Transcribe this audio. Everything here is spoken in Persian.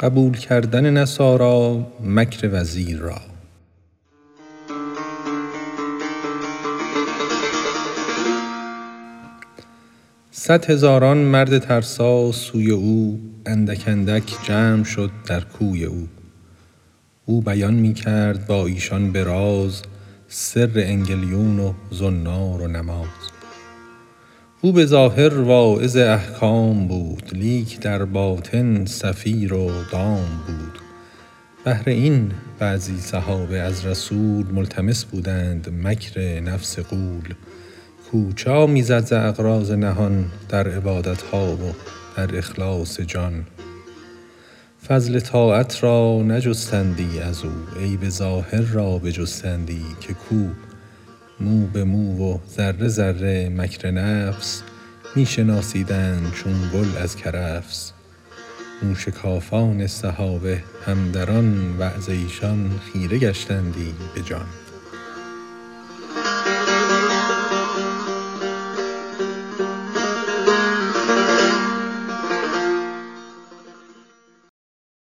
قبول کردن نصارا مکر وزیر را. صد هزاران مرد ترسا سوی او اندک اندک جمع شد در کوی او. او بیان می کرد با ایشان به راز سر انگلیون و زنار و نماز. او به ظاهر واعظ احکام بود، لیک در باطن سفیر و دام بود. بهر این بعضی صحابه از رسول ملتمس بودند مکر نفس غول. کوچا میزد ز اغراض نهان در عبادت ها و در اخلاص جان. فضل طاعت را نجستندی از او، عیب ظاهر را بجستندی که کو. مو به مو و ذره ذره مکر نفس، میشناسیدند چون گل از کرفس. موشکافان صحابه هم در آن وعظ ایشان خیره گشتندی به جان.